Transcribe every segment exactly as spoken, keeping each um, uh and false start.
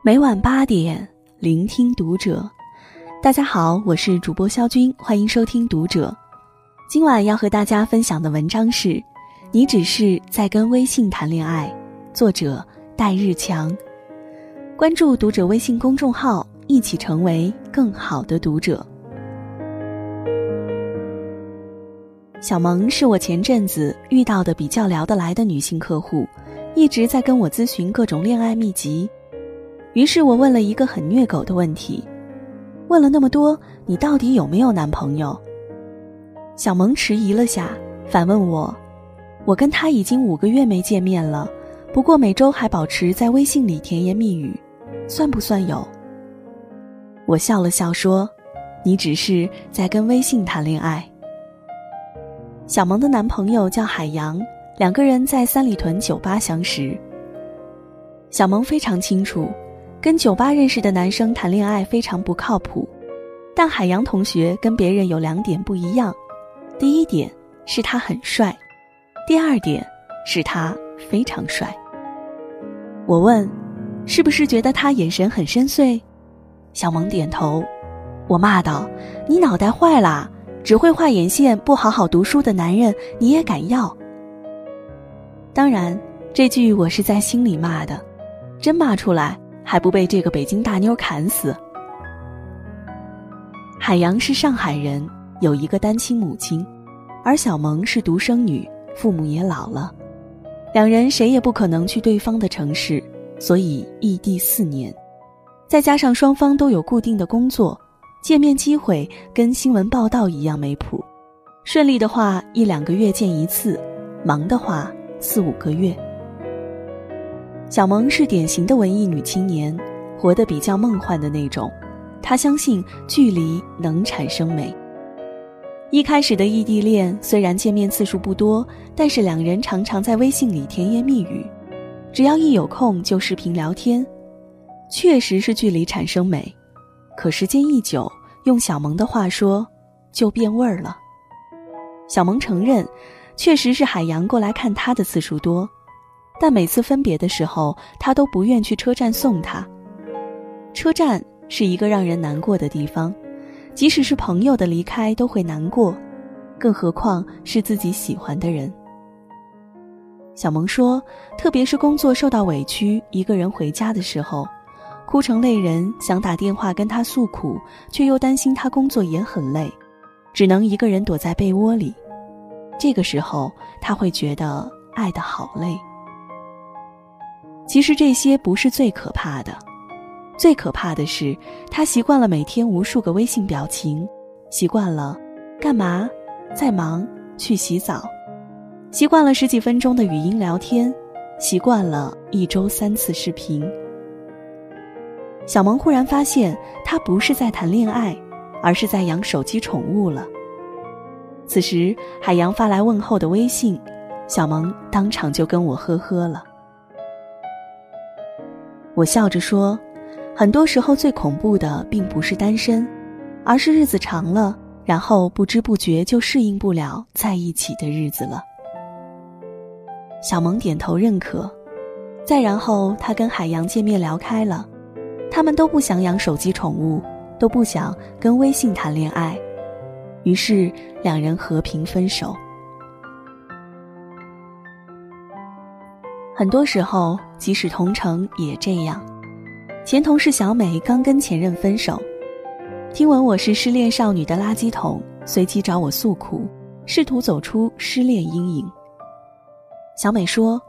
每晚八点，聆听读者。大家好，我是主播肖军，欢迎收听读者。今晚要和大家分享的文章是《你只是在跟微信谈恋爱》，作者戴日强。关注读者微信公众号，一起成为更好的读者。小萌是我前阵子遇到的比较聊得来的女性客户，一直在跟我咨询各种恋爱秘籍。于是我问了一个很虐狗的问题，问了那么多，你到底有没有男朋友？小萌迟疑了下，反问我，我跟他已经五个月没见面了，不过每周还保持在微信里甜言蜜语，算不算有？我笑了笑说，你只是在跟微信谈恋爱。小萌的男朋友叫海洋，两个人在三里屯酒吧相识。小萌非常清楚，跟酒吧认识的男生谈恋爱非常不靠谱，但海洋同学跟别人有两点不一样，第一点是他很帅，第二点是他非常帅。我问，是不是觉得他眼神很深邃？小萌点头。我骂道，你脑袋坏啦，只会画眼线不好好读书的男人你也敢要？当然这句我是在心里骂的，真骂出来还不被这个北京大妞砍死。海洋是上海人，有一个单亲母亲，而小萌是独生女，父母也老了，两人谁也不可能去对方的城市，所以异地四年。再加上双方都有固定的工作，见面机会跟新闻报道一样没谱，顺利的话一两个月见一次，忙的话四五个月。小萌是典型的文艺女青年，活得比较梦幻的那种，她相信距离能产生美。一开始的异地恋虽然见面次数不多，但是两人常常在微信里甜言蜜语，只要一有空就视频聊天，确实是距离产生美，可时间一久，用小萌的话说，就变味儿了。小萌承认，确实是海洋过来看她的次数多，但每次分别的时候，他都不愿去车站送他。车站是一个让人难过的地方，即使是朋友的离开都会难过，更何况是自己喜欢的人。小萌说，特别是工作受到委屈，一个人回家的时候，哭成泪人，想打电话跟他诉苦，却又担心他工作也很累，只能一个人躲在被窝里。这个时候，他会觉得爱得好累。其实这些不是最可怕的，最可怕的是他习惯了每天无数个微信表情，习惯了干嘛，在忙，去洗澡，习惯了十几分钟的语音聊天，习惯了一周三次视频。小萌忽然发现，他不是在谈恋爱，而是在养手机宠物了。此时海洋发来问候的微信，小萌当场就跟我呵呵了。我笑着说，很多时候最恐怖的并不是单身，而是日子长了，然后不知不觉就适应不了在一起的日子了。小萌点头认可。再然后他跟海洋见面聊开了，他们都不想养手机宠物，都不想跟微信谈恋爱，于是两人和平分手。很多时候即使同城也这样。前同事小美刚跟前任分手，听闻我是失恋少女的垃圾桶，随即找我诉苦，试图走出失恋阴影。小美说，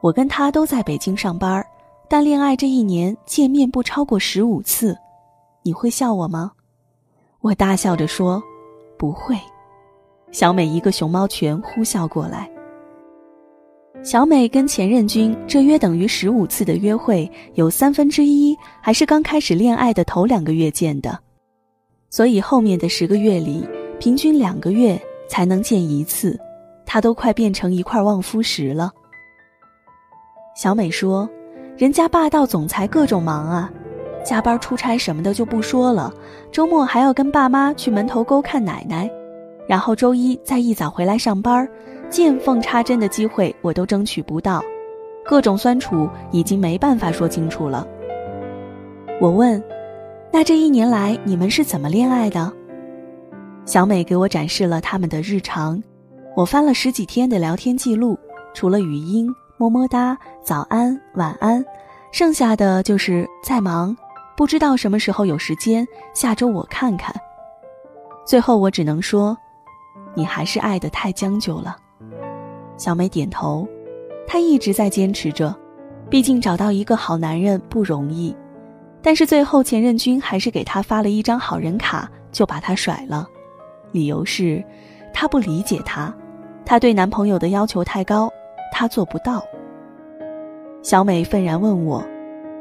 我跟她都在北京上班，但恋爱这一年见面不超过十五次，你会笑我吗？我大笑着说，不会。小美一个熊猫拳呼啸过来。小美跟前任君这约等于十五次的约会，有三分之一还是刚开始恋爱的头两个月见的，所以后面的十个月里平均两个月才能见一次，她都快变成一块旺夫石了。小美说，人家霸道总裁各种忙啊，加班出差什么的就不说了，周末还要跟爸妈去门头沟看奶奶，然后周一再一早回来上班，见缝插针的机会我都争取不到，各种酸楚已经没办法说清楚了。我问，那这一年来你们是怎么恋爱的？小美给我展示了他们的日常，我翻了十几天的聊天记录，除了语音、么么哒、早安、晚安，剩下的就是在忙，不知道什么时候有时间，下周我看看。最后我只能说，你还是爱得太将就了。小美点头，她一直在坚持着，毕竟找到一个好男人不容易，但是最后前任君还是给她发了一张好人卡，就把她甩了。理由是她不理解他，她对男朋友的要求太高，她做不到。小美愤然问我，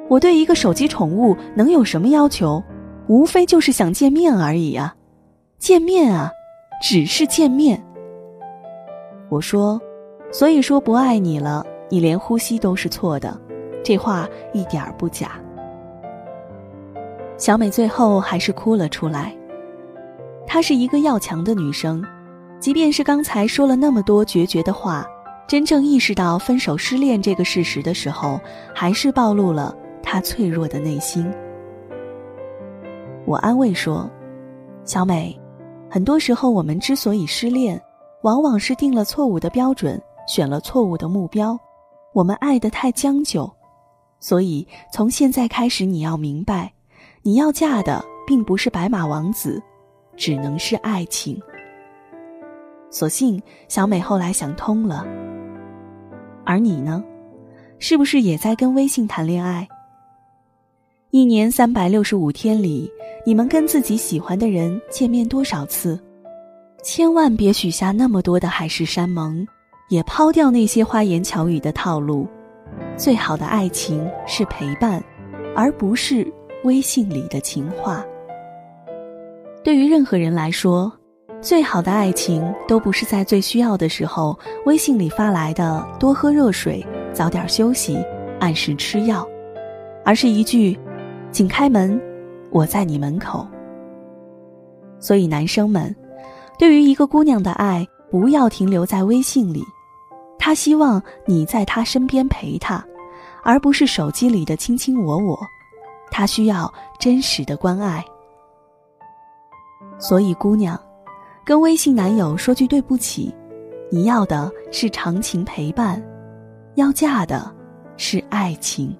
我对一个手机宠物能有什么要求？无非就是想见面而已啊，见面啊，只是见面。我说，所以说不爱你了，你连呼吸都是错的，这话一点儿不假。小美最后还是哭了出来。她是一个要强的女生，即便是刚才说了那么多决绝的话，真正意识到分手失恋这个事实的时候，还是暴露了她脆弱的内心。我安慰说，小美，很多时候我们之所以失恋，往往是定了错误的标准，选了错误的目标，我们爱得太将就。所以从现在开始，你要明白，你要嫁的并不是白马王子，只能是爱情。所幸小美后来想通了。而你呢，是不是也在跟微信谈恋爱？一年三百六十五天里，你们跟自己喜欢的人见面多少次？千万别许下那么多的海誓山盟，也抛掉那些花言巧语的套路。最好的爱情是陪伴，而不是微信里的情话。对于任何人来说，最好的爱情都不是在最需要的时候微信里发来的多喝热水、早点休息、按时吃药，而是一句请开门，我在你门口。所以男生们，对于一个姑娘的爱，不要停留在微信里，她希望你在她身边陪她，而不是手机里的卿卿我我，她需要真实的关爱。所以姑娘，跟微信男友说句对不起，你要的是长情陪伴，要嫁的是爱情。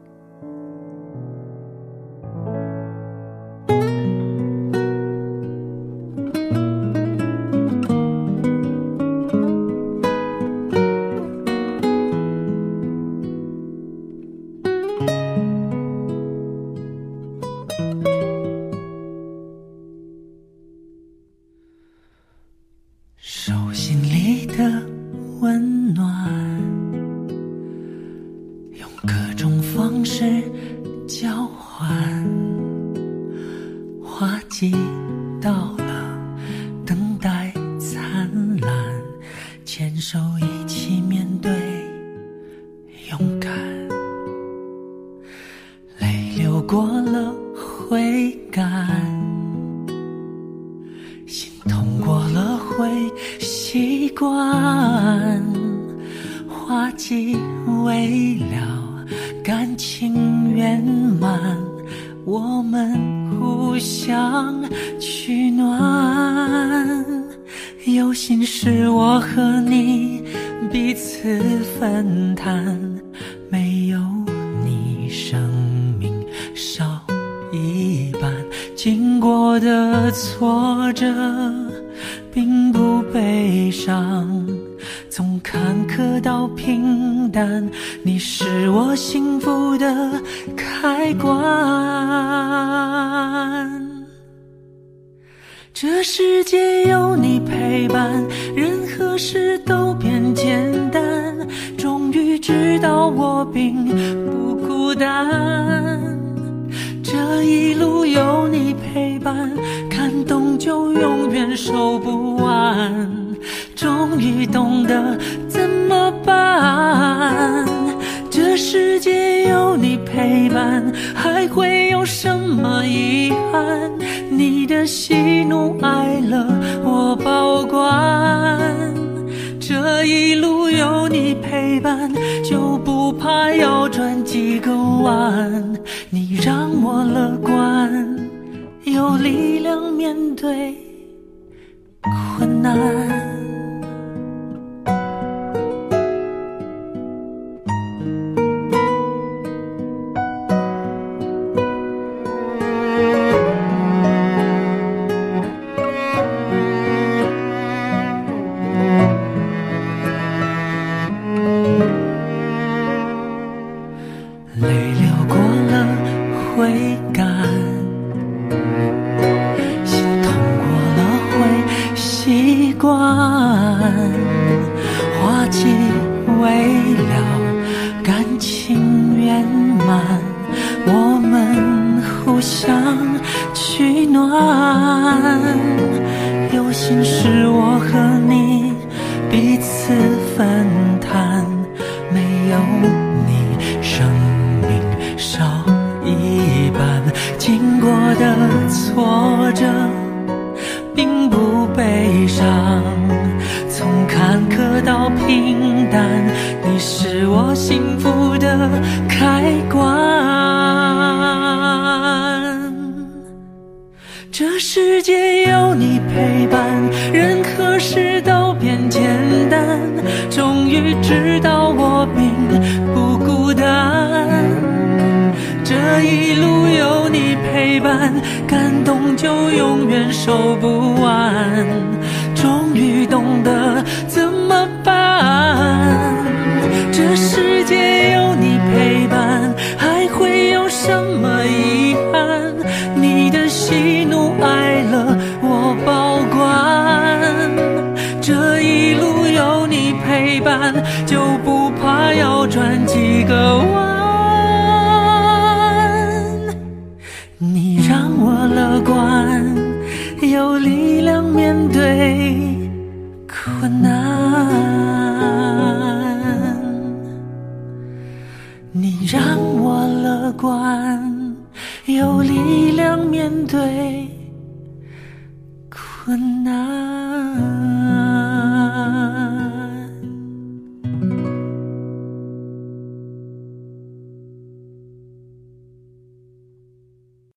花季到了，等待灿烂，牵手一起面对，勇敢。泪流过了会干，心痛过了会习惯。花季为了感情圆满，我们互相取暖，有心事我和你彼此分担，没有你生命少一半，经过的挫折并不悲伤，从坎坷到平淡，你是我幸福的开关。这世界有你陪伴，任何事都变简单，终于知道我并不孤单。这一路有你陪伴，感动就永远收不完，终于懂得怎么办。这世界有你陪伴，还会有什么遗憾？你的喜怒哀乐我保管，这一路有你陪伴，就不怕要转几个弯。你让我乐观，有力量面对困难。 困难。